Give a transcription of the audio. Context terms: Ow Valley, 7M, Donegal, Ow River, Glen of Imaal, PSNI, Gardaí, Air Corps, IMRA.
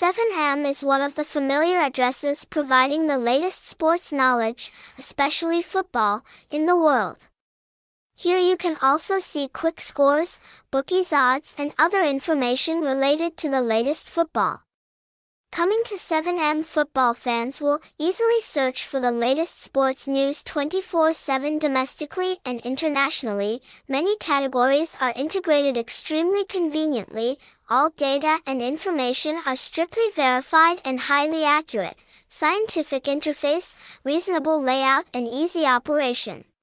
7M is one of the familiar addresses providing the latest sports knowledge, especially football, in the world. Here you can also see quick scores, bookies odds, and other information related to the latest football. Coming to 7M, football fans will easily search for the latest sports news 24/7 domestically and internationally. Many categories are integrated extremely conveniently. All data and information are strictly verified and highly accurate. Scientific interface, reasonable layout, and easy operation.